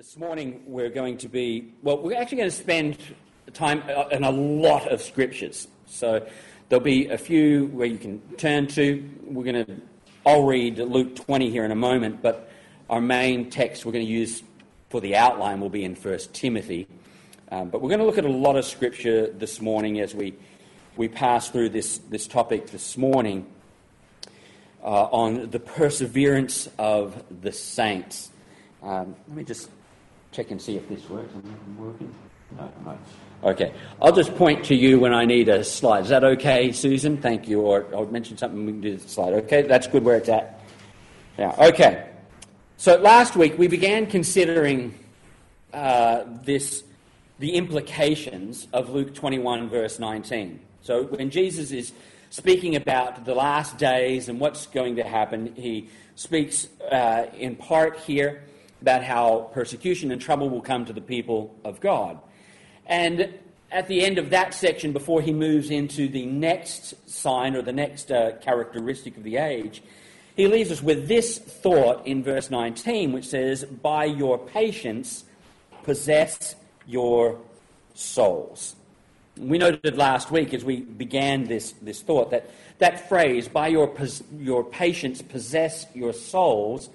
This morning we're actually going to spend time in a lot of scriptures. So there'll be a few where you can turn to. I'll read Luke 20 here in a moment, but our main text we're going to use for the outline will be in 1 Timothy. But we're going to look at a lot of scripture this morning as we pass through this topic this morning on the perseverance of the saints. Let me just check and see if this works. I'm working. No. Okay. I'll just point to you when I need a slide. Is that okay, Susan? Thank you. Or I'll mention something. We can do the slide. Okay. That's good where it's at. Yeah. Okay. So last week we began considering the implications of Luke 21 verse 19. So when Jesus is speaking about the last days and what's going to happen, he speaks in part here about how persecution and trouble will come to the people of God. And at the end of that section, before he moves into the next sign or the next characteristic of the age, he leaves us with this thought in verse 19, which says, "By your patience, possess your souls." We noted last week as we began this thought that phrase, "By your patience, possess your souls,"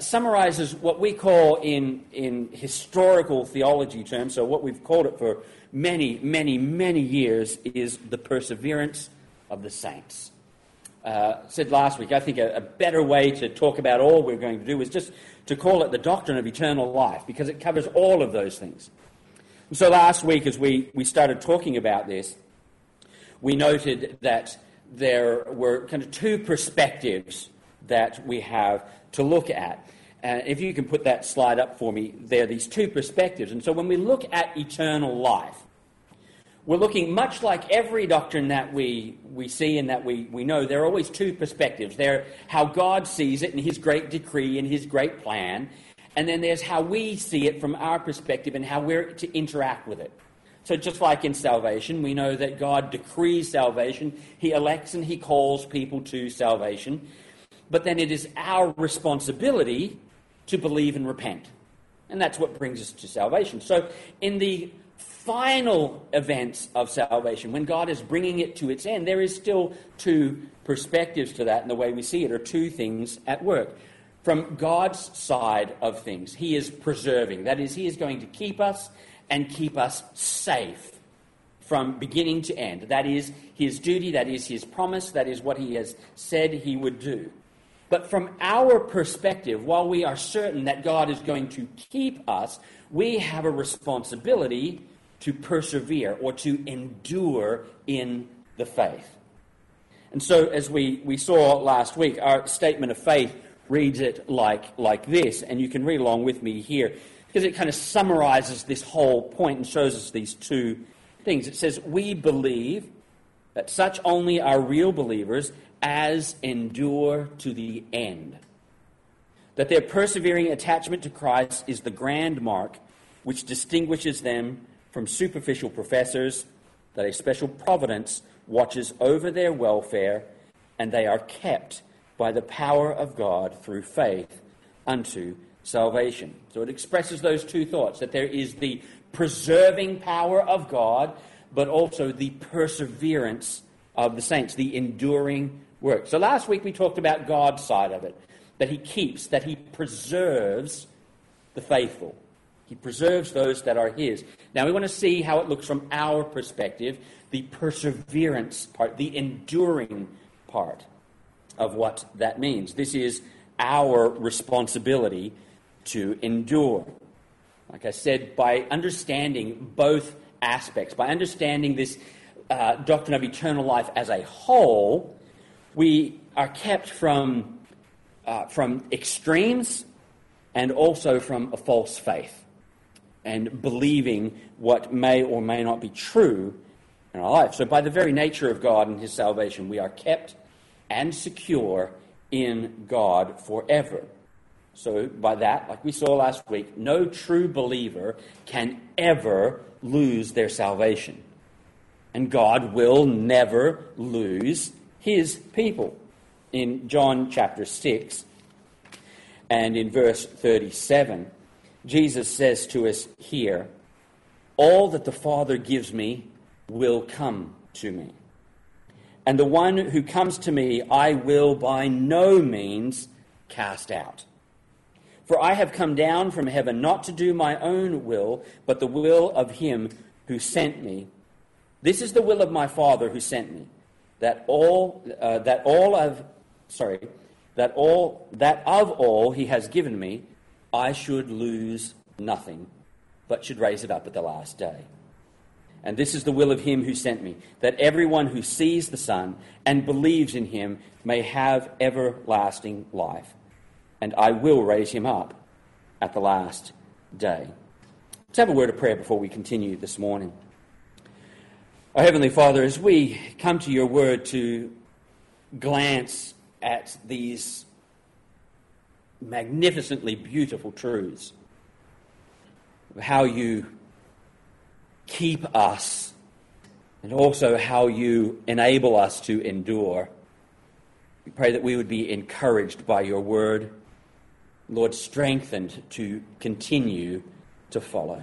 summarizes what we call in historical theology terms, so what we've called it for many, many, many years, is the perseverance of the saints. Said last week, I think a better way to talk about all we're going to do is just to call it the doctrine of eternal life, because it covers all of those things. And so last week, as we started talking about this, we noted that there were kind of two perspectives that we have to look at. And if you can put that slide up for me, there are these two perspectives. And so when we look at eternal life, we're looking, much like every doctrine that we see and that we know, there are always two perspectives. There are how God sees it in his great decree and his great plan, and then there's how we see it from our perspective and how we're to interact with it. So just like in salvation, we know that God decrees salvation, he elects and he calls people to salvation. But then it is our responsibility to believe and repent. And that's what brings us to salvation. So in the final events of salvation, when God is bringing it to its end, there is still two perspectives to that, and the way we see it are two things at work. From God's side of things, he is preserving. That is, he is going to keep us and keep us safe from beginning to end. That is his duty, that is his promise, that is what he has said he would do. But from our perspective, while we are certain that God is going to keep us, we have a responsibility to persevere or to endure in the faith. And so as we saw last week, our statement of faith reads it like this, and you can read along with me here, because it kind of summarizes this whole point and shows us these two things. It says, "We believe that such only are real believers as endure to the end, that their persevering attachment to Christ is the grand mark which distinguishes them from superficial professors, that a special providence watches over their welfare, and they are kept by the power of God through faith unto salvation." So it expresses those two thoughts, that there is the preserving power of God, but also the perseverance of the saints, the enduring work. So last week we talked about God's side of it, that he keeps, that he preserves the faithful. He preserves those that are his. Now we want to see how it looks from our perspective, the perseverance part, the enduring part of what that means. This is our responsibility to endure. Like I said, by understanding both aspects, by understanding this doctrine of eternal life as a whole, we are kept from extremes and also from a false faith and believing what may or may not be true in our life. So by the very nature of God and his salvation, we are kept and secure in God forever. So by that, like we saw last week, no true believer can ever lose their salvation. And God will never lose his people. In John chapter 6 and in verse 37, Jesus says to us here, all that the Father gives me will come to me. And the one who comes to me, I will by no means cast out. For I have come down from heaven not to do my own will, but the will of him who sent me. This is the will of my Father who sent me, that of all he has given me, I should lose nothing, but should raise it up at the last day. And this is the will of him who sent me, that everyone who sees the Son and believes in him may have everlasting life. And I will raise him up at the last day. Let's have a word of prayer before we continue this morning. Our Heavenly Father, as we come to your word to glance at these magnificently beautiful truths, how you keep us and also how you enable us to endure, we pray that we would be encouraged by your word, Lord, strengthened to continue to follow.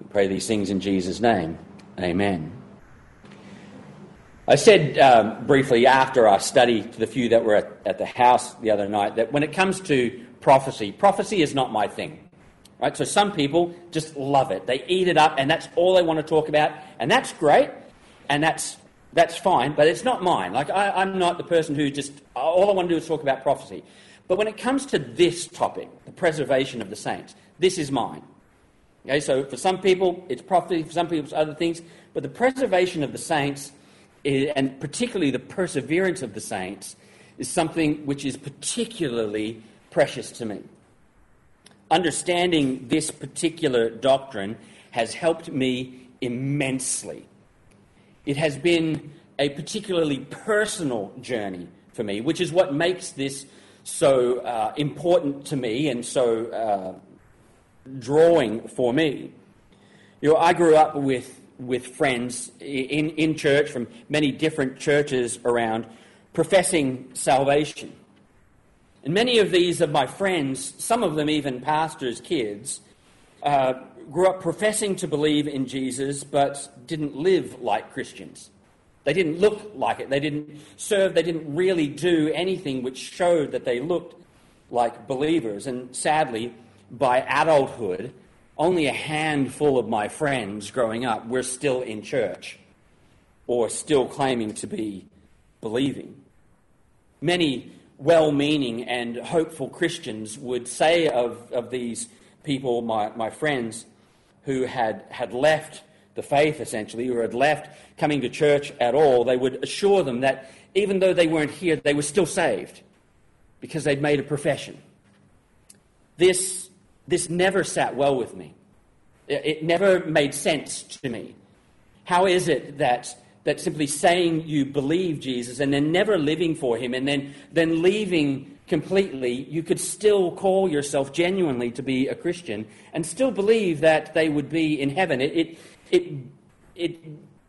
We pray these things in Jesus' name. Amen. I said briefly after our study to the few that were at the house the other night that when it comes to prophecy is not my thing. Right? So some people just love it. They eat it up and that's all they want to talk about. And that's great and that's fine, but it's not mine. Like I'm not the person who just, all I want to do is talk about prophecy. But when it comes to this topic, the preservation of the saints, this is mine. Okay, so for some people, it's prophecy, for some people, it's other things. But the preservation of the saints, and particularly the perseverance of the saints, is something which is particularly precious to me. Understanding this particular doctrine has helped me immensely. It has been a particularly personal journey for me, which is what makes this so important to me and so drawing for me. You know, I grew up with friends in church from many different churches around professing salvation. And many of these of my friends, some of them even pastors' kids, grew up professing to believe in Jesus but didn't live like Christians. They didn't look like it. They didn't serve. They didn't really do anything which showed that they looked like believers. And sadly, by adulthood, only a handful of my friends growing up were still in church or still claiming to be believing. Many well-meaning and hopeful Christians would say of these people, my friends, who had left the faith essentially, or had left coming to church at all, they would assure them that even though they weren't here, they were still saved because they'd made a profession. This never sat well with me. It never made sense to me. How is it that simply saying you believe Jesus and then never living for him and then leaving completely, you could still call yourself genuinely to be a Christian and still believe that they would be in heaven? It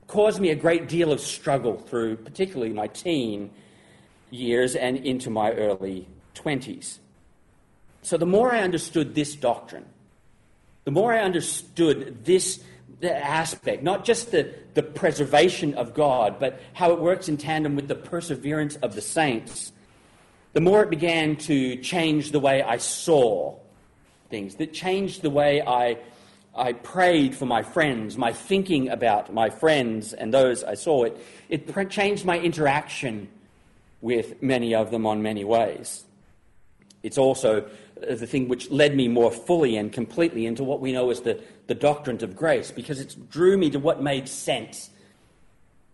caused me a great deal of struggle through particularly my teen years and into my early 20s. So the more I understood this doctrine, the more I understood this aspect, not just the preservation of God, but how it works in tandem with the perseverance of the saints, the more it began to change the way I saw things, that changed the way I prayed for my friends, my thinking about my friends and those I saw. It changed my interaction with many of them on many ways. It's also the thing which led me more fully and completely into what we know as the doctrine of grace, because it drew me to what made sense,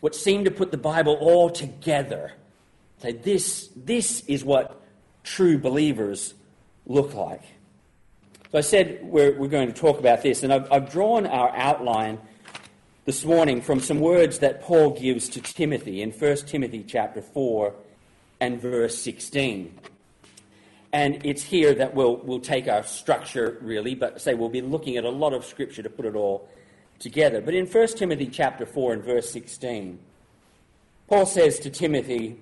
what seemed to put the Bible all together. So this is what true believers look like. So I said we're going to talk about this, and I've drawn our outline this morning from some words that Paul gives to Timothy in 1 Timothy chapter 4 and verse 16. And it's here that we'll take our structure, really, but say we'll be looking at a lot of Scripture to put it all together. But in 1 Timothy chapter 4 and verse 16, Paul says to Timothy,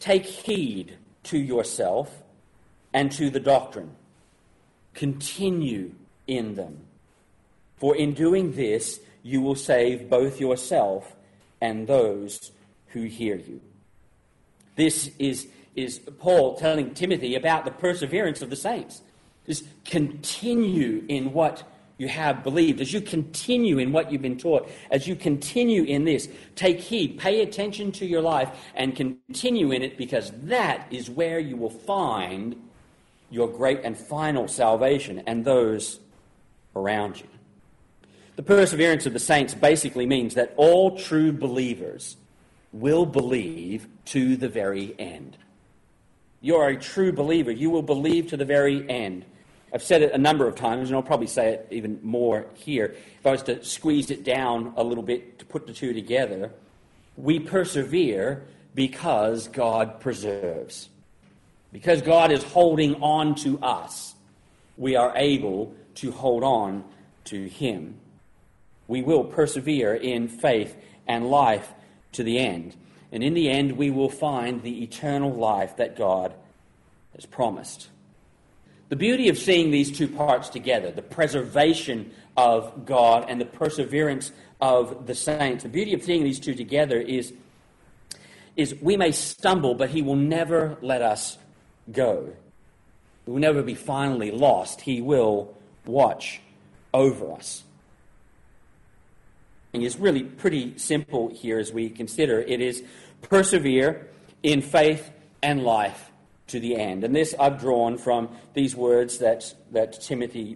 "Take heed to yourself and to the doctrine. continue in them. For in doing this, you will save both yourself and those who hear you. This is Paul telling Timothy about the perseverance of the saints. Just continue in what you have believed. As you continue in what you've been taught, as you continue in this, take heed, pay attention to your life, and continue in it, because that is where you will find your great and final salvation and those around you. The perseverance of the saints basically means that all true believers will believe to the very end. You're a true believer. You will believe to the very end. I've said it a number of times, and I'll probably say it even more here. If I was to squeeze it down a little bit to put the two together, we persevere because God preserves. Because God is holding on to us, we are able to hold on to him. We will persevere in faith and life to the end. And in the end, we will find the eternal life that God has promised. The beauty of seeing these two parts together, the preservation of God and the perseverance of the saints, the beauty of seeing these two together is we may stumble, but he will never let us go. We will never be finally lost. He will watch over us. And it's really pretty simple here as we consider. It is persevere in faith and life to the end. And this I've drawn from these words that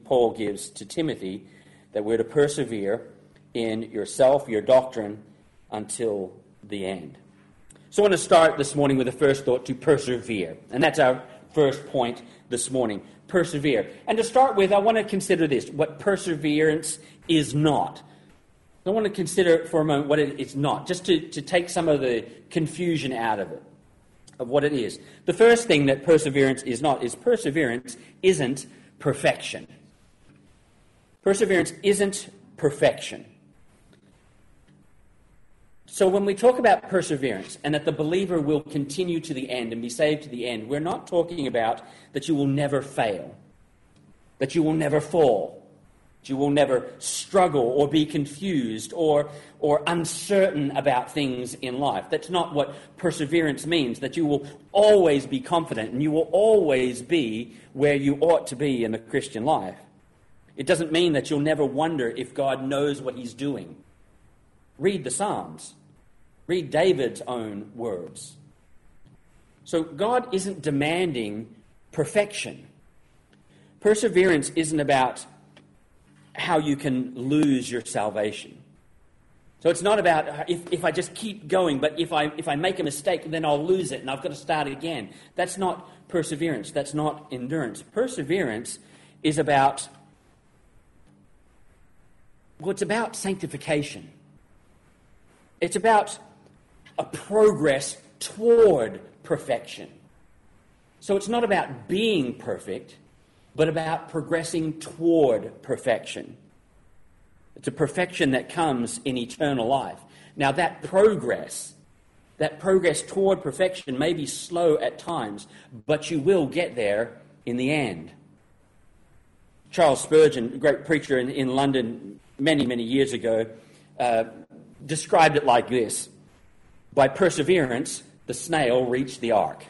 Paul gives to Timothy, that we're to persevere in yourself, your doctrine, until the end. So I want to start this morning with the first thought, to persevere. And that's our first point this morning, persevere. And to start with, I want to consider this, what perseverance is not. I want to consider for a moment what it's not, just to take some of the confusion out of it, of what it is. The first thing that perseverance is not is perseverance isn't perfection. Perseverance isn't perfection. So when we talk about perseverance and that the believer will continue to the end and be saved to the end, we're not talking about that you will never fail, that you will never fall, you will never struggle or be confused or uncertain about things in life. That's not what perseverance means, that you will always be confident and you will always be where you ought to be in the Christian life. It doesn't mean that you'll never wonder if God knows what he's doing. Read the Psalms. Read David's own words. So God isn't demanding perfection. Perseverance isn't about how you can lose your salvation. So it's not about if I just keep going, but if I make a mistake, then I'll lose it and I've got to start again. That's not perseverance. That's not endurance. Perseverance is about, well, it's about sanctification. It's about a progress toward perfection. So it's not about being perfect, but about progressing toward perfection. It's a perfection that comes in eternal life. Now that progress toward perfection may be slow at times, but you will get there in the end. Charles Spurgeon, a great preacher in London many, many years ago, described it like this. By perseverance, the snail reached the ark.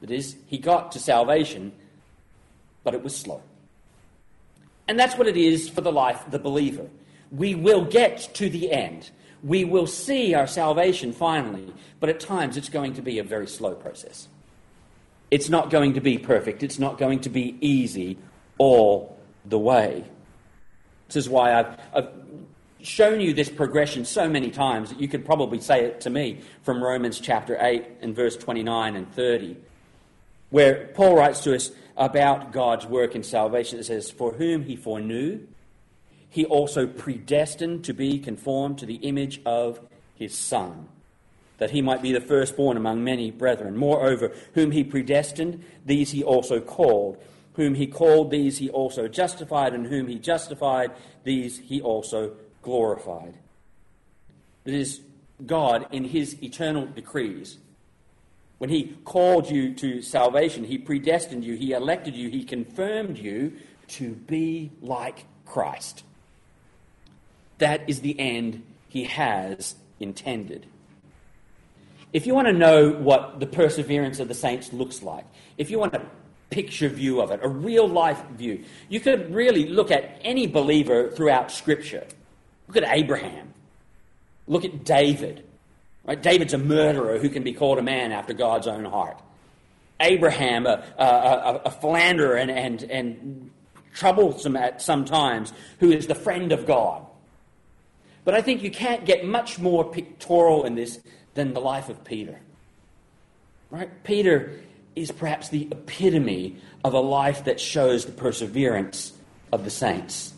That is, he got to salvation, but it was slow. And that's what it is for the life of the believer. We will get to the end. We will see our salvation finally, but at times it's going to be a very slow process. It's not going to be perfect. It's not going to be easy all the way. This is why I've shown you this progression so many times that you could probably say it to me from Romans chapter 8 and verse 29 and 30. Where Paul writes to us about God's work in salvation. It says, for whom he foreknew, he also predestined to be conformed to the image of his Son, that he might be the firstborn among many brethren. Moreover, whom he predestined, these he also called. Whom he called, these he also justified. And whom he justified, these he also glorified. It is God in his eternal decrees When he called you to salvation, he predestined you, he elected you, he confirmed you to be like Christ. That is the end he has intended. If you want to know what the perseverance of the saints looks like, if you want a picture view of it, a real-life view, you could really look at any believer throughout Scripture. Look at Abraham. Look at David. Right? David's a murderer who can be called a man after God's own heart. Abraham, a philanderer and troublesome at some times, who is the friend of God. But I think you can't get much more pictorial in this than the life of Peter. Right? Peter is perhaps the epitome of a life that shows the perseverance of the saints.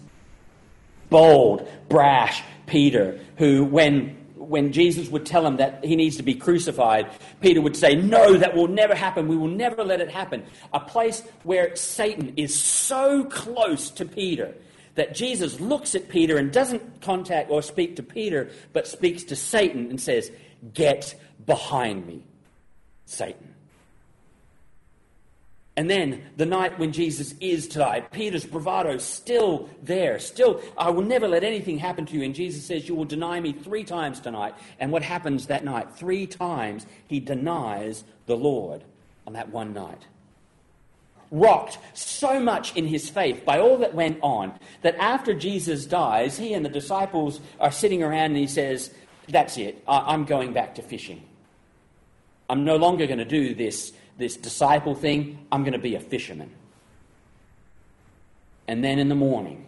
Bold, brash Peter, who when Jesus would tell him that he needs to be crucified, Peter would say, "No, that will never happen. We will never let it happen." A place where Satan is so close to Peter that Jesus looks at Peter and doesn't contact or speak to Peter, but speaks to Satan and says, "Get behind me, Satan." And then the night when Jesus is denied, Peter's bravado still there. Still, "I will never let anything happen to you." And Jesus says, "You will deny me 3 times tonight." And what happens that night? 3 times he denies the Lord on that one night. Rocked so much in his faith by all that went on, that after Jesus dies, he and the disciples are sitting around and he says, "That's it. I'm going back to fishing. I'm no longer going to do this disciple thing. I'm going to be a fisherman." And then in the morning,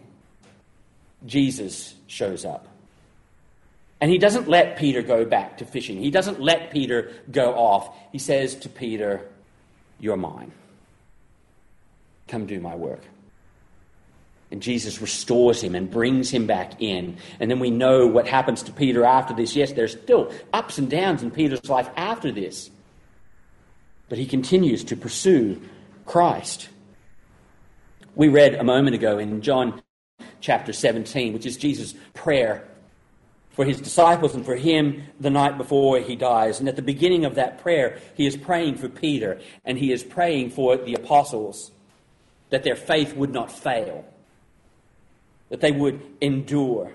Jesus shows up. And he doesn't let Peter go back to fishing. He doesn't let Peter go off. He says to Peter, "You're mine. Come do my work." And Jesus restores him and brings him back in. And then we know what happens to Peter after this. Yes, there's still ups and downs in Peter's life after this. But he continues to pursue Christ. We read a moment ago in John chapter 17, which is Jesus' prayer for his disciples and for him the night before he dies. And at the beginning of that prayer, he is praying for Peter and he is praying for the apostles that their faith would not fail, that they would endure.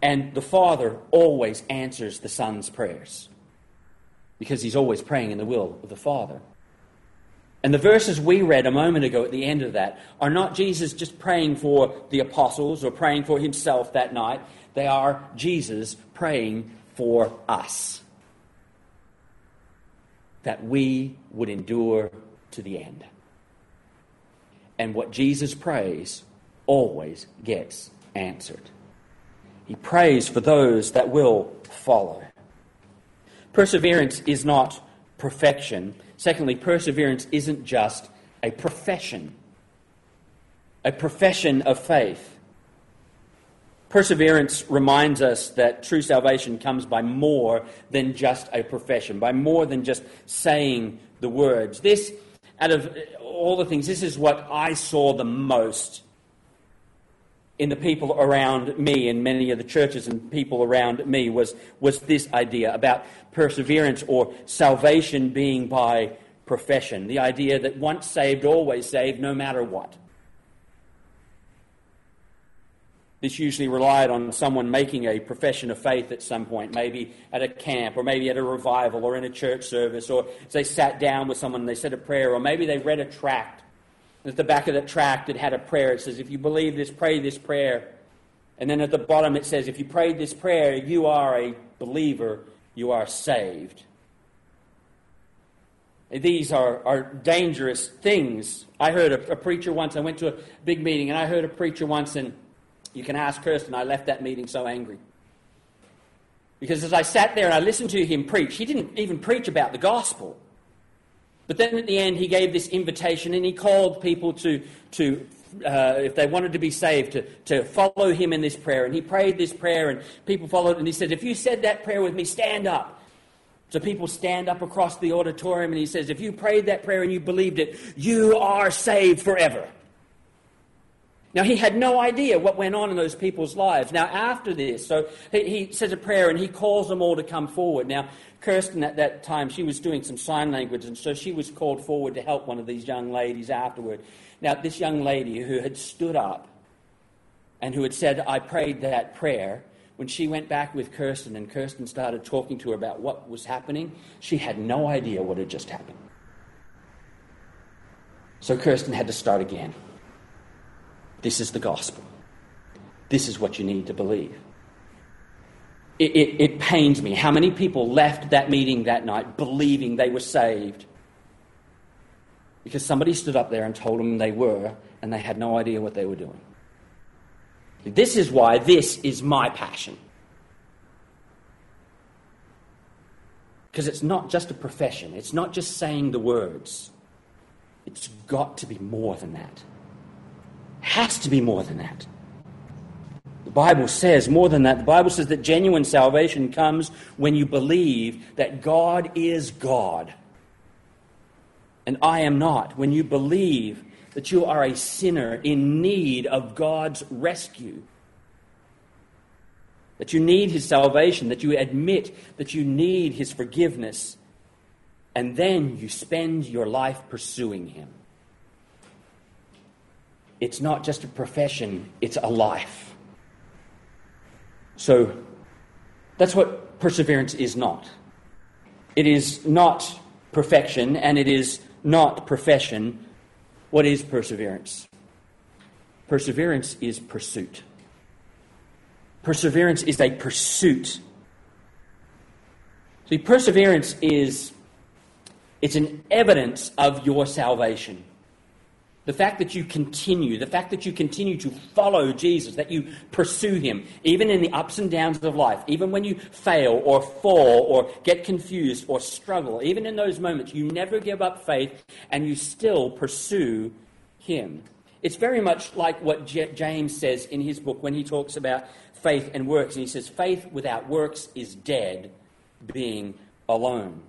And the Father always answers the Son's prayers because he's always praying in the will of the Father. And the verses we read a moment ago at the end of that are not Jesus just praying for the apostles or praying for himself that night. They are Jesus praying for us, that we would endure to the end. And what Jesus prays always gets answered. He prays for those that will follow. Perseverance is not perfection. Secondly, perseverance isn't just a profession of faith. Perseverance reminds us that true salvation comes by more than just a profession, by more than just saying the words. This, out of all the things, this is what I saw the most in the people around me, in many of the churches and people around me, was this idea about perseverance or salvation being by profession. The idea that once saved, always saved, no matter what. This usually relied on someone making a profession of faith at some point, maybe at a camp or maybe at a revival or in a church service, or they sat down with someone and they said a prayer, or maybe they read a tract. At the back of the tract, it had a prayer. It says, "If you believe this, pray this prayer." And then at the bottom it says, "If you prayed this prayer, you are a believer, you are saved." These are dangerous things. I heard a preacher once. I went to a big meeting and I heard a preacher once, and you can ask Kirsten, I left that meeting so angry. Because as I sat there and I listened to him preach, he didn't even preach about the gospel. But then at the end, he gave this invitation and he called people to if they wanted to be saved, to follow him in this prayer. And he prayed this prayer and people followed. And he said, "If you said that prayer with me, stand up." So people stand up across the auditorium and he says, "If you prayed that prayer and you believed it, you are saved forever." Now, he had no idea what went on in those people's lives. Now, after this, so he says a prayer and he calls them all to come forward. Now, Kirsten at that time, she was doing some sign language, and so she was called forward to help one of these young ladies afterward. Now, this young lady who had stood up and who had said, I prayed that prayer, when she went back with Kirsten and Kirsten started talking to her about what was happening, she had no idea what had just happened. So Kirsten had to start again. This is the gospel. This is what you need to believe. It pains me how many people left that meeting that night believing they were saved because somebody stood up there and told them they were, and they had no idea what they were doing. This is why this is my passion. Because it's not just a profession. It's not just saying the words. It's got to be more than that. It has to be more than that. The Bible says more than that. The Bible says that genuine salvation comes when you believe that God is God. And I am not. When you believe that you are a sinner in need of God's rescue, that you need his salvation, that you admit that you need his forgiveness, and then you spend your life pursuing him. It's not just a profession, it's a life. So that's what perseverance is not. It is not perfection, and it is not profession. What is perseverance? Perseverance is pursuit. Perseverance is a pursuit. See, perseverance is, it's an evidence of your salvation. The fact that you continue, the fact that you continue to follow Jesus, that you pursue him, even in the ups and downs of life, even when you fail or fall or get confused or struggle, even in those moments, you never give up faith and you still pursue him. It's very much like what James says in his book when he talks about faith and works. And he says, faith without works is dead, being alone.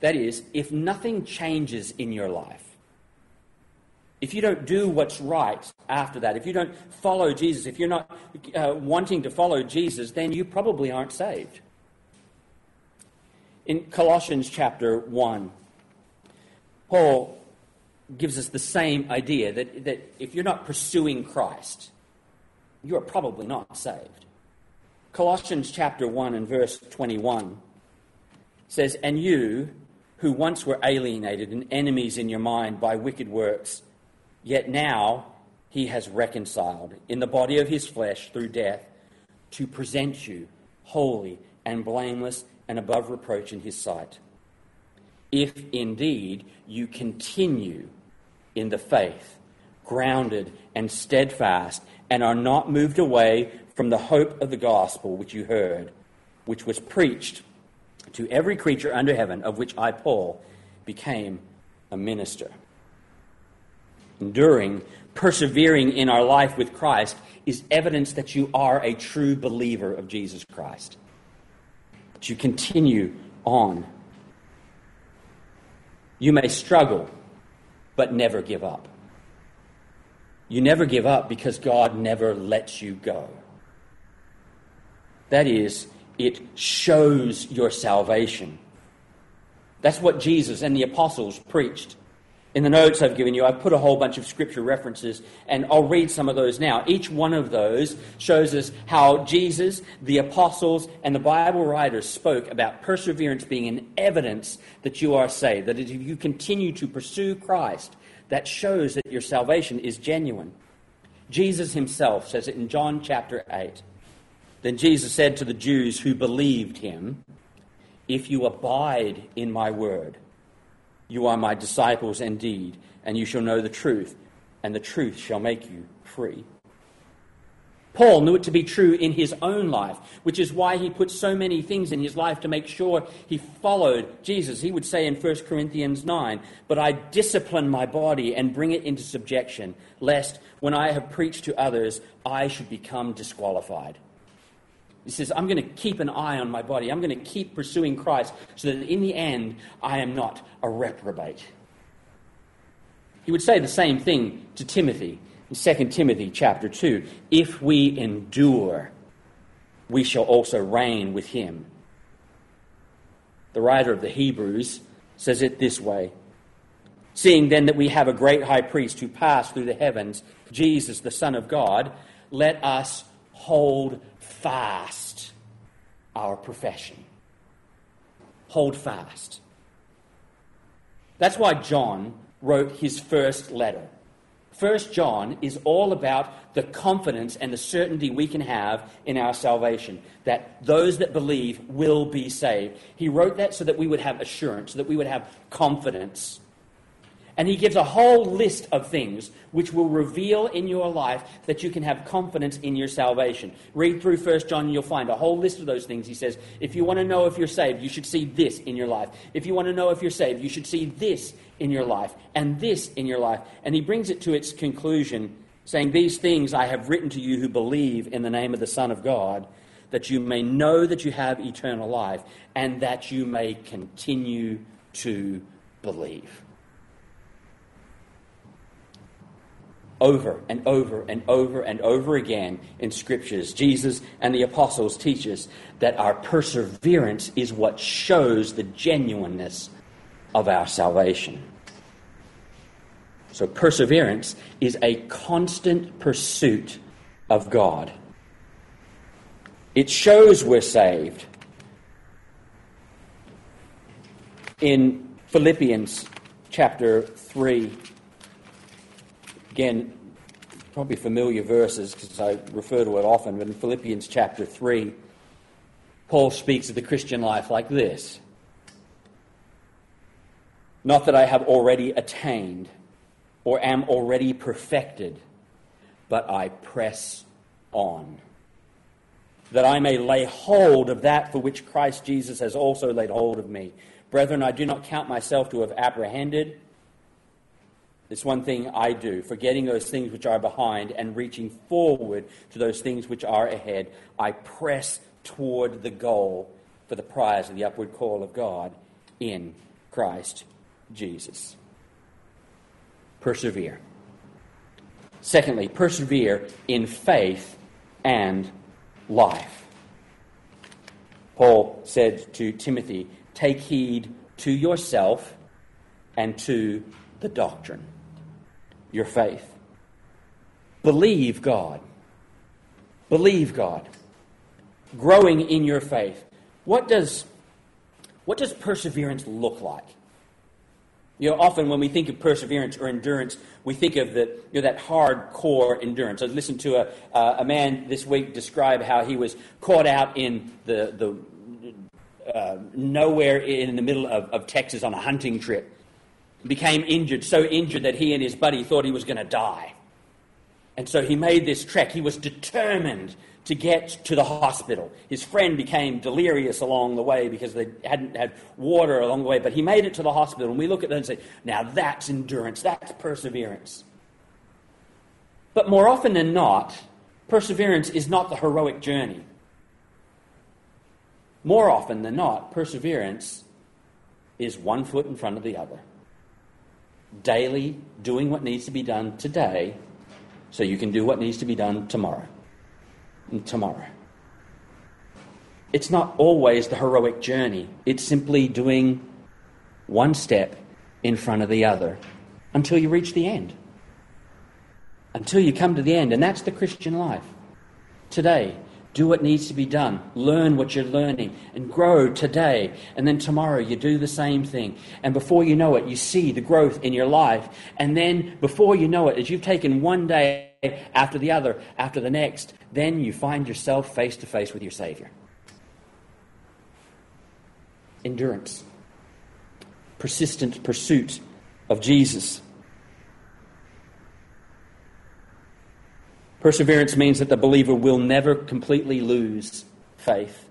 That is, if nothing changes in your life, if you don't do what's right after that, if you don't follow Jesus, if you're not wanting to follow Jesus, then you probably aren't saved. In Colossians chapter 1, Paul gives us the same idea that if you're not pursuing Christ, you are probably not saved. Colossians chapter 1 and verse 21 says, "And you, who once were alienated and enemies in your mind by wicked works, yet now he has reconciled in the body of his flesh through death to present you holy and blameless and above reproach in his sight. If indeed you continue in the faith, grounded and steadfast, and are not moved away from the hope of the gospel which you heard, which was preached to every creature under heaven, of which I, Paul, became a minister." Enduring, persevering in our life with Christ is evidence that you are a true believer of Jesus Christ. That you continue on. You may struggle, but never give up. You never give up because God never lets you go. That is, it shows your salvation. That's what Jesus and the apostles preached. In the notes I've given you, I've put a whole bunch of scripture references, and I'll read some of those now. Each one of those shows us how Jesus, the apostles, and the Bible writers spoke about perseverance being an evidence that you are saved, that if you continue to pursue Christ, that shows that your salvation is genuine. Jesus himself says it in John chapter 8. Then Jesus said to the Jews who believed him, "If you abide in my word, you are my disciples indeed, and you shall know the truth, and the truth shall make you free." Paul knew it to be true in his own life, which is why he put so many things in his life to make sure he followed Jesus. He would say in 1 Corinthians 9, "But I discipline my body and bring it into subjection, lest when I have preached to others, I should become disqualified." He says, I'm going to keep an eye on my body. I'm going to keep pursuing Christ so that in the end, I am not a reprobate. He would say the same thing to Timothy 2 Timothy chapter 2, if we endure, we shall also reign with him. The writer of the Hebrews says it this way, seeing then that we have a great high priest who passed through the heavens, Jesus, the Son of God, let us hold fast our profession. Hold fast. That's why John wrote his first letter. 1 John is all about the confidence and the certainty we can have in our salvation, that those that believe will be saved. He wrote that so that we would have assurance, so that we would have confidence. And he gives a whole list of things which will reveal in your life that you can have confidence in your salvation. Read through 1 John and you'll find a whole list of those things. He says, if you want to know if you're saved, you should see this in your life. If you want to know if you're saved, you should see this in your life and this in your life. And he brings it to its conclusion, saying, these things I have written to you who believe in the name of the Son of God, that you may know that you have eternal life and that you may continue to believe. Over and over and over and over again in scriptures, Jesus and the apostles teach us that our perseverance is what shows the genuineness of our salvation. So perseverance is a constant pursuit of God. It shows we're saved. In Philippians chapter 3, again, probably familiar verses because I refer to it often, but in Philippians chapter 3, Paul speaks of the Christian life like this. Not that I have already attained or am already perfected, but I press on, that I may lay hold of that for which Christ Jesus has also laid hold of me. Brethren, I do not count myself to have apprehended. This one thing I do, forgetting those things which are behind and reaching forward to those things which are ahead, I press toward the goal for the prize of the upward call of God in Christ Jesus. Persevere. Secondly, persevere in faith and life. Paul said to Timothy, take heed to yourself and to the doctrine. Your faith. Believe God. Believe God. Growing in your faith. What does perseverance look like? You know, often when we think of perseverance or endurance, we think of that hardcore endurance. I listened to a man this week describe how he was caught out in nowhere in the middle of Texas on a hunting trip. Became injured, so injured that he and his buddy thought he was going to die. And so he made this trek. He was determined to get to the hospital. His friend became delirious along the way because they hadn't had water along the way, but he made it to the hospital. And we look at that and say, now that's endurance, that's perseverance. But more often than not, perseverance is not the heroic journey. More often than not, perseverance is one foot in front of the other. Daily doing what needs to be done today so you can do what needs to be done tomorrow and tomorrow. It's not always the heroic journey. It's simply doing one step in front of the other until you reach the end, until you come to the end. And that's the Christian life. Today, do what needs to be done. Learn what you're learning and grow today. And then tomorrow you do the same thing. And before you know it, you see the growth in your life. And then before you know it, as you've taken one day after the other, after the next, then you find yourself face to face with your Savior. Endurance. Persistent pursuit of Jesus. Perseverance means that the believer will never completely lose faith.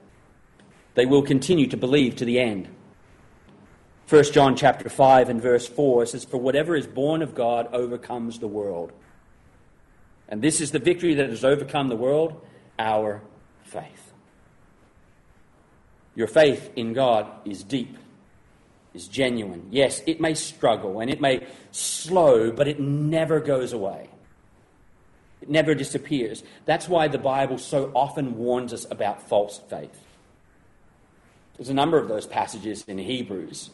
They will continue to believe to the end. 1 John chapter 5 and verse 4 says, for whatever is born of God overcomes the world. And this is the victory that has overcome the world, our faith. Your faith in God is deep, is genuine. Yes, it may struggle and it may slow, but it never goes away. It never disappears. That's why the Bible so often warns us about false faith. There's a number of those passages in Hebrews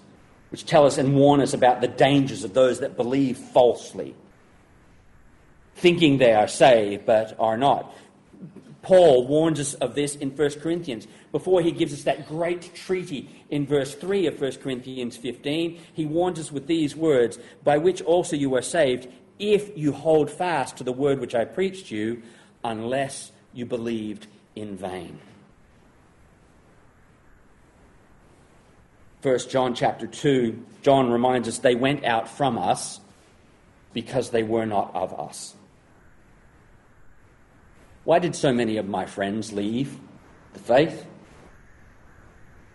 which tell us and warn us about the dangers of those that believe falsely, thinking they are saved but are not. Paul warns us of this in 1 Corinthians. Before he gives us that great treaty in verse 3 of 1 Corinthians 15, he warns us with these words, "By which also you are saved, if you hold fast to the word which I preached to you, unless you believed in vain." 1 John chapter 2, John reminds us, "They went out from us because they were not of us." Why did so many of my friends leave the faith?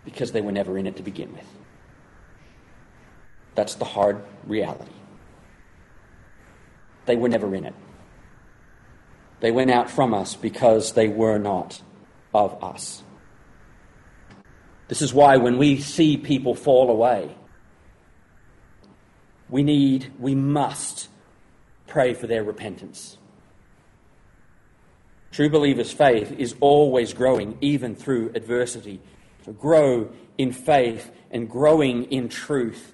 Because they were never in it to begin with. That's the hard reality. They were never in it. They went out from us because they were not of us. This is why when we see people fall away, we must pray for their repentance. True believers' faith is always growing, even through adversity. So grow in faith and growing in truth.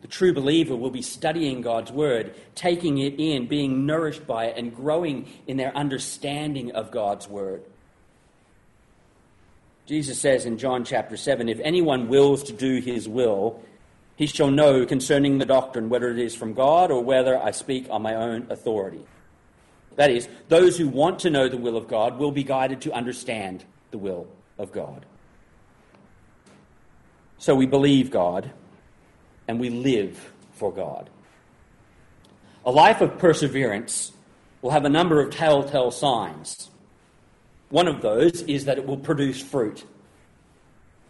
The true believer will be studying God's word, taking it in, being nourished by it, and growing in their understanding of God's word. Jesus says in John chapter 7, "If anyone wills to do his will, he shall know concerning the doctrine whether it is from God or whether I speak on my own authority." That is, those who want to know the will of God will be guided to understand the will of God. So we believe God and we live for God. A life of perseverance will have a number of telltale signs. One of those is that it will produce fruit.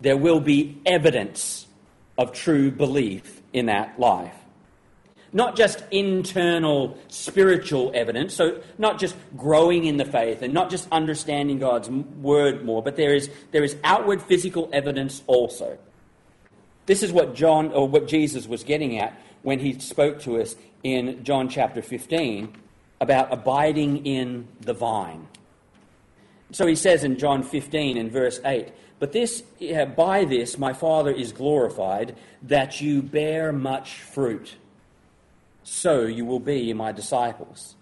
There will be evidence of true belief in that life. Not just internal spiritual evidence, so not just growing in the faith and not just understanding God's word more, but there is outward physical evidence also. This is what John, or what Jesus was getting at when he spoke to us in John chapter 15 about abiding in the vine. So he says in John 15 in verse 8, "But by this my Father is glorified, that you bear much fruit. So you will be my disciples."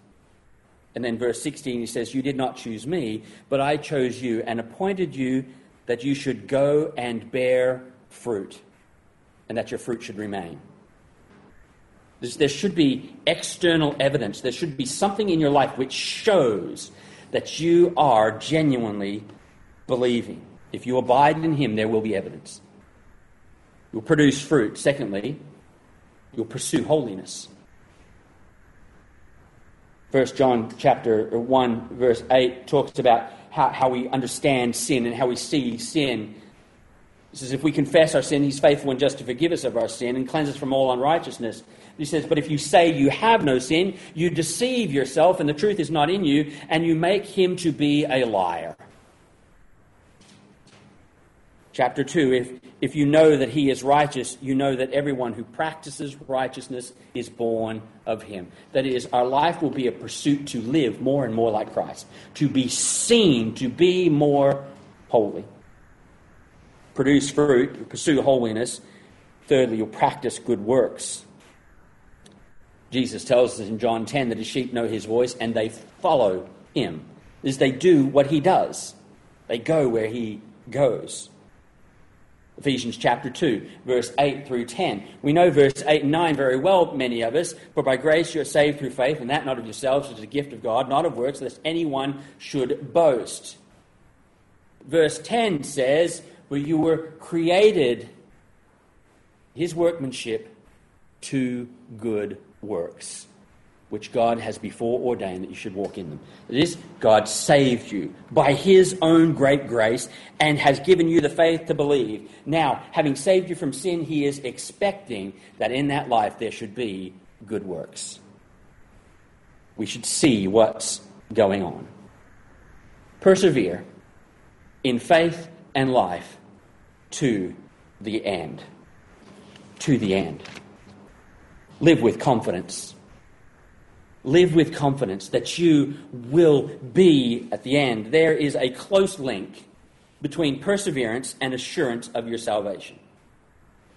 And then verse 16, he says, "You did not choose me, but I chose you and appointed you that you should go and bear fruit, and that your fruit should remain." There should be external evidence. There should be something in your life which shows that you are genuinely believing. If you abide in him, there will be evidence. You'll produce fruit. Secondly, you'll pursue holiness. 1 John chapter 1, verse 8 talks about how we understand sin and how we see sin. It says, "If we confess our sin, he's faithful and just to forgive us of our sin and cleanse us from all unrighteousness." He says, "But if you say you have no sin, you deceive yourself and the truth is not in you, and you make him to be a liar." Chapter 2, if you know that he is righteous, you know that everyone who practices righteousness is born of him. That is, our life will be a pursuit to live more and more like Christ, to be seen, to be more holy. Produce fruit, pursue holiness. Thirdly, you'll practice good works. Jesus tells us in John 10 that his sheep know his voice and they follow him. That is, they do what he does. They go where he goes. Ephesians chapter 2, verse 8 through 10. We know verse 8 and 9 very well, many of us. "For by grace you are saved through faith, and that not of yourselves, it is a gift of God, not of works, lest anyone should boast." Verse 10 says, "Where you were created, his workmanship, to good works, which God has before ordained that you should walk in them." That is, God saved you by his own great grace and has given you the faith to believe. Now, having saved you from sin, he is expecting that in that life there should be good works. We should see what's going on. Persevere in faith and life to the end. To the end. Live with confidence. Live with confidence that you will be at the end. There is a close link between perseverance and assurance of your salvation.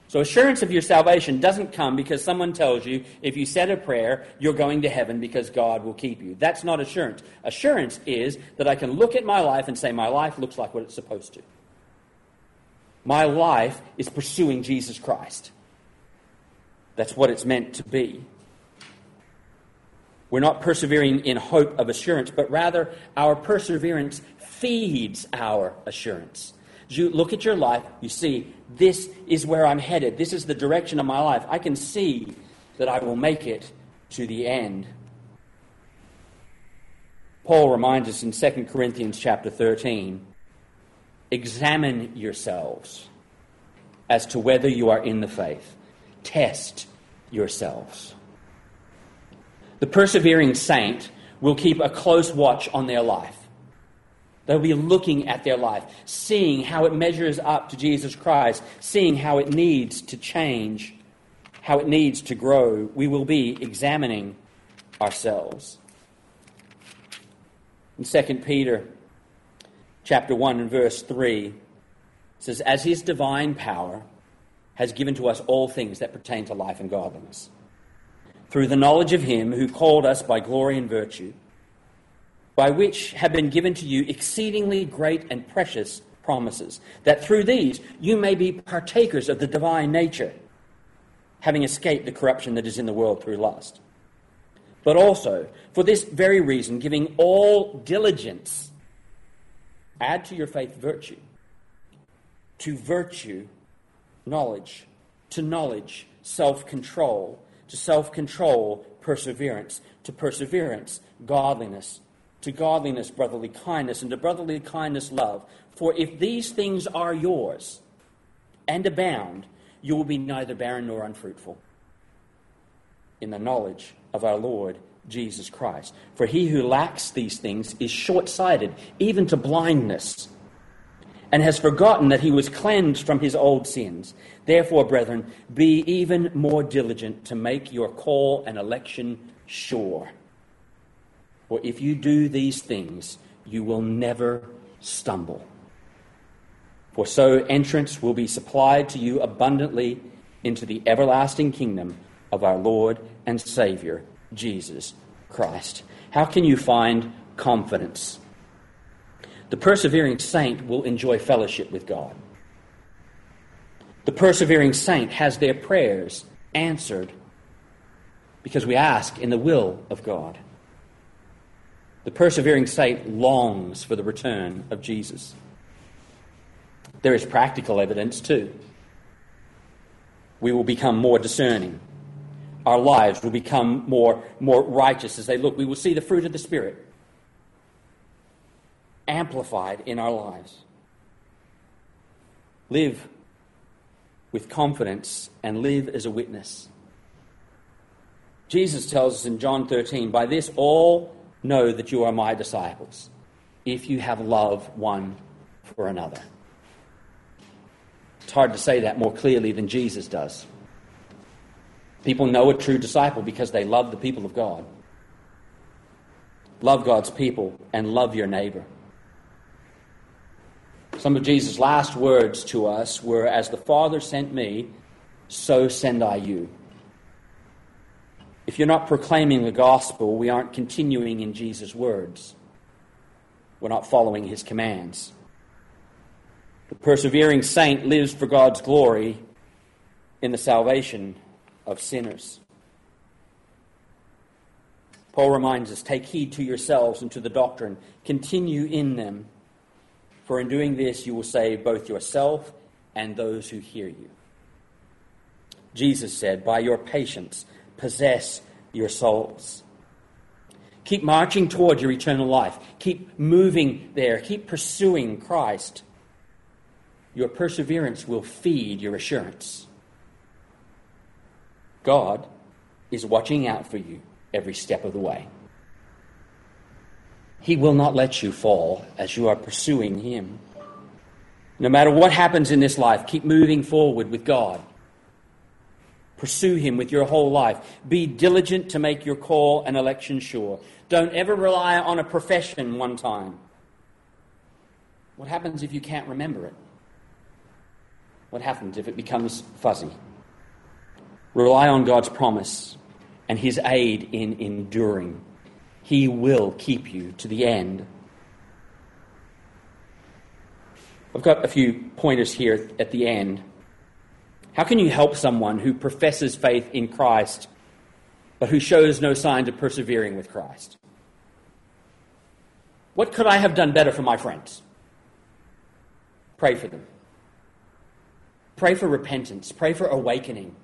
So assurance of your salvation doesn't come because someone tells you if you said a prayer, you're going to heaven because God will keep you. That's not assurance. Assurance is that I can look at my life and say my life looks like what it's supposed to. My life is pursuing Jesus Christ. That's what it's meant to be. We're not persevering in hope of assurance, but rather our perseverance feeds our assurance. As you look at your life, you see, this is where I'm headed. This is the direction of my life. I can see that I will make it to the end. Paul reminds us in 2 Corinthians chapter 13, examine yourselves as to whether you are in the faith. Test yourselves. The persevering saint will keep a close watch on their life. They'll be looking at their life, seeing how it measures up to Jesus Christ, seeing how it needs to change, how it needs to grow. We will be examining ourselves. In 2 Peter chapter 1 and verse 3, it says, as his divine power has given to us all things that pertain to life and godliness, through the knowledge of him who called us by glory and virtue, by which have been given to you exceedingly great and precious promises, that through these you may be partakers of the divine nature, having escaped the corruption that is in the world through lust. But also, for this very reason, giving all diligence, add to your faith virtue, to virtue knowledge, to knowledge self-control, to self-control perseverance, to perseverance godliness, to godliness, brotherly kindness, and to brotherly kindness, love. For if these things are yours and abound, you will be neither barren nor unfruitful in the knowledge of our Lord Jesus Christ. For he who lacks these things is short-sighted, even to blindness, and has forgotten that he was cleansed from his old sins. Therefore, brethren, be even more diligent to make your call and election sure. For if you do these things, you will never stumble. For so entrance will be supplied to you abundantly into the everlasting kingdom of our Lord and Savior, Jesus Christ. How can you find confidence? The persevering saint will enjoy fellowship with God. The persevering saint has their prayers answered because we ask in the will of God. The persevering saint longs for the return of Jesus. There is practical evidence too. We will become more discerning. Our lives will become more righteous as they look. We will see the fruit of the Spirit amplified in our lives. Live with confidence and live as a witness. Jesus tells us in John 13, by this all know that you are my disciples, if you have love one for another. It's hard to say that more clearly than Jesus does. People know a true disciple because they love the people of God. Love God's people and love your neighbor. Some of Jesus' last words to us were, as the Father sent me, so send I you. If you're not proclaiming the gospel, we aren't continuing in Jesus' words. We're not following his commands. The persevering saint lives for God's glory in the salvation of sinners. Paul reminds us, take heed to yourselves and to the doctrine. Continue in them, for in doing this you will save both yourself and those who hear you. Jesus said, by your patience, possess your souls. Keep marching toward your eternal life. Keep moving there. Keep pursuing Christ. Your perseverance will feed your assurance. God is watching out for you every step of the way. He will not let you fall as you are pursuing him. No matter what happens in this life, keep moving forward with God. Pursue him with your whole life. Be diligent to make your call and election sure. Don't ever rely on a profession one time. What happens if you can't remember it? What happens if it becomes fuzzy? Rely on God's promise and his aid in enduring. He will keep you to the end. I've got a few pointers here at the end. How can you help someone who professes faith in Christ, but who shows no signs of persevering with Christ? What could I have done better for my friends? Pray for them. Pray for repentance. Pray for awakening.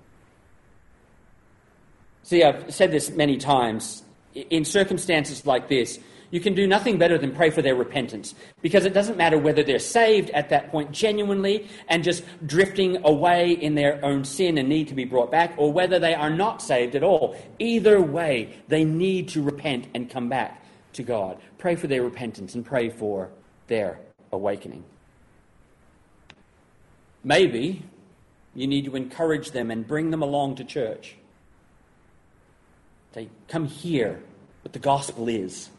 See, I've said this many times. In circumstances like this, you can do nothing better than pray for their repentance, because it doesn't matter whether they're saved at that point genuinely and just drifting away in their own sin and need to be brought back, or whether they are not saved at all. Either way, they need to repent and come back to God. Pray for their repentance and pray for their awakening. Maybe you need to encourage them and bring them along to church. They come hear what the gospel is.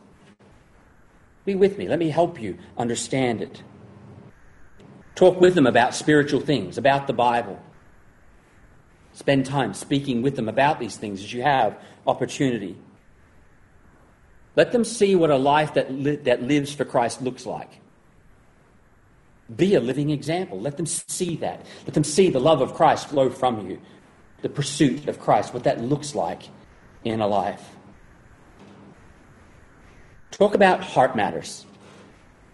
Be with me. Let me help you understand it. Talk with them about spiritual things, about the Bible. Spend time speaking with them about these things as you have opportunity. Let them see what a life that lives for Christ looks like. Be a living example. Let them see that. Let them see the love of Christ flow from you, the pursuit of Christ, what that looks like in a life. Talk about heart matters,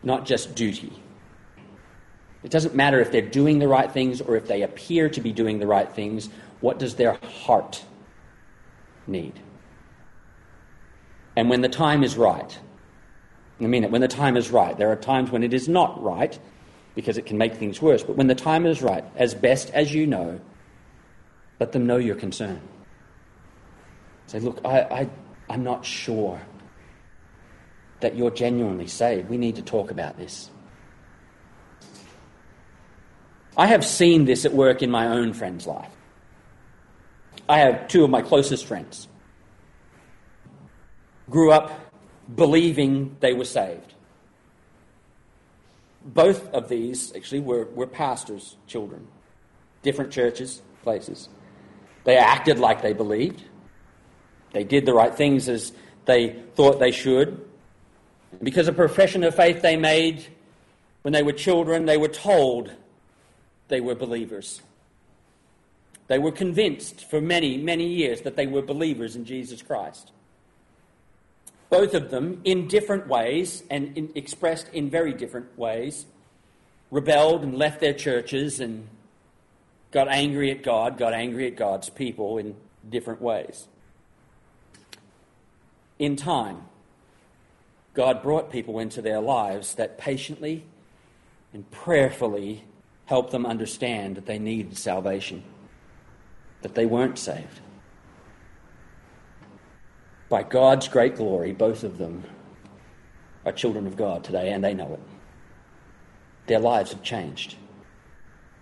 not just duty. It doesn't matter if they're doing the right things or if they appear to be doing the right things. What does their heart need? And when the time is right, I mean it, when the time is right. There are times when it is not right because it can make things worse. But when the time is right, as best as you know, let them know your concern. Say, look, I'm not sure that you're genuinely saved. We need to talk about this. I have seen this at work in my own friend's life. I have two of my closest friends. Grew up believing they were saved. Both of these actually were pastors' children. Different churches, places. They acted like they believed. They did the right things as they thought they should. Because of a profession of faith they made when they were children, they were told they were believers. They were convinced for many, many years that they were believers in Jesus Christ. Both of them, in different ways and expressed in very different ways, rebelled and left their churches and got angry at God, got angry at God's people in different ways. In time, God brought people into their lives that patiently and prayerfully helped them understand that they needed salvation, that they weren't saved. By God's great glory, both of them are children of God today, and they know it. Their lives have changed.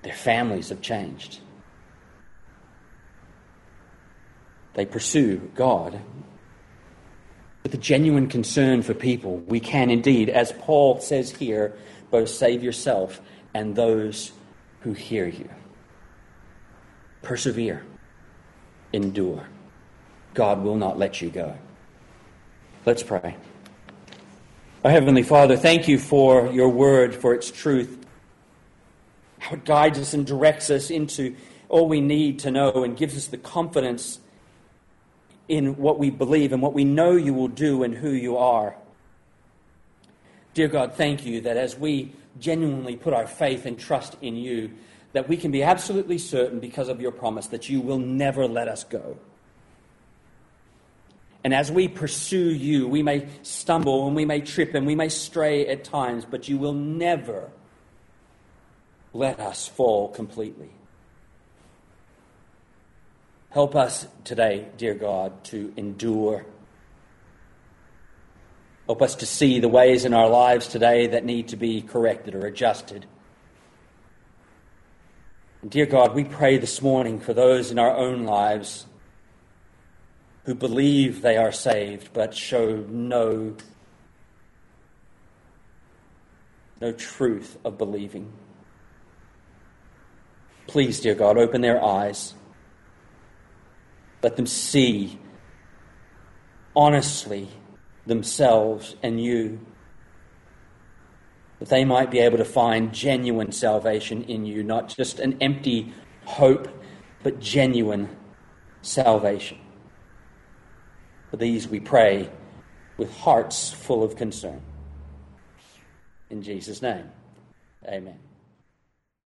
Their families have changed. They pursue God with a genuine concern for people. We can indeed, as Paul says here, both save yourself and those who hear you. Persevere. Endure. God will not let you go. Let's pray. Our Heavenly Father, thank you for your word, for its truth, how it guides us and directs us into all we need to know and gives us the confidence in what we believe and what we know you will do and who you are. Dear God, thank you that as we genuinely put our faith and trust in you, that we can be absolutely certain because of your promise that you will never let us go. And as we pursue you, we may stumble and we may trip and we may stray at times, but you will never let us fall completely. Help us today, dear God, to endure. Help us to see the ways in our lives today that need to be corrected or adjusted. Dear God, we pray this morning for those in our own lives who believe they are saved but show no truth of believing. Please, dear God, open their eyes. Let them see honestly themselves and you, that they might be able to find genuine salvation in you, not just an empty hope, but genuine salvation. For these we pray with hearts full of concern. In Jesus' name, amen.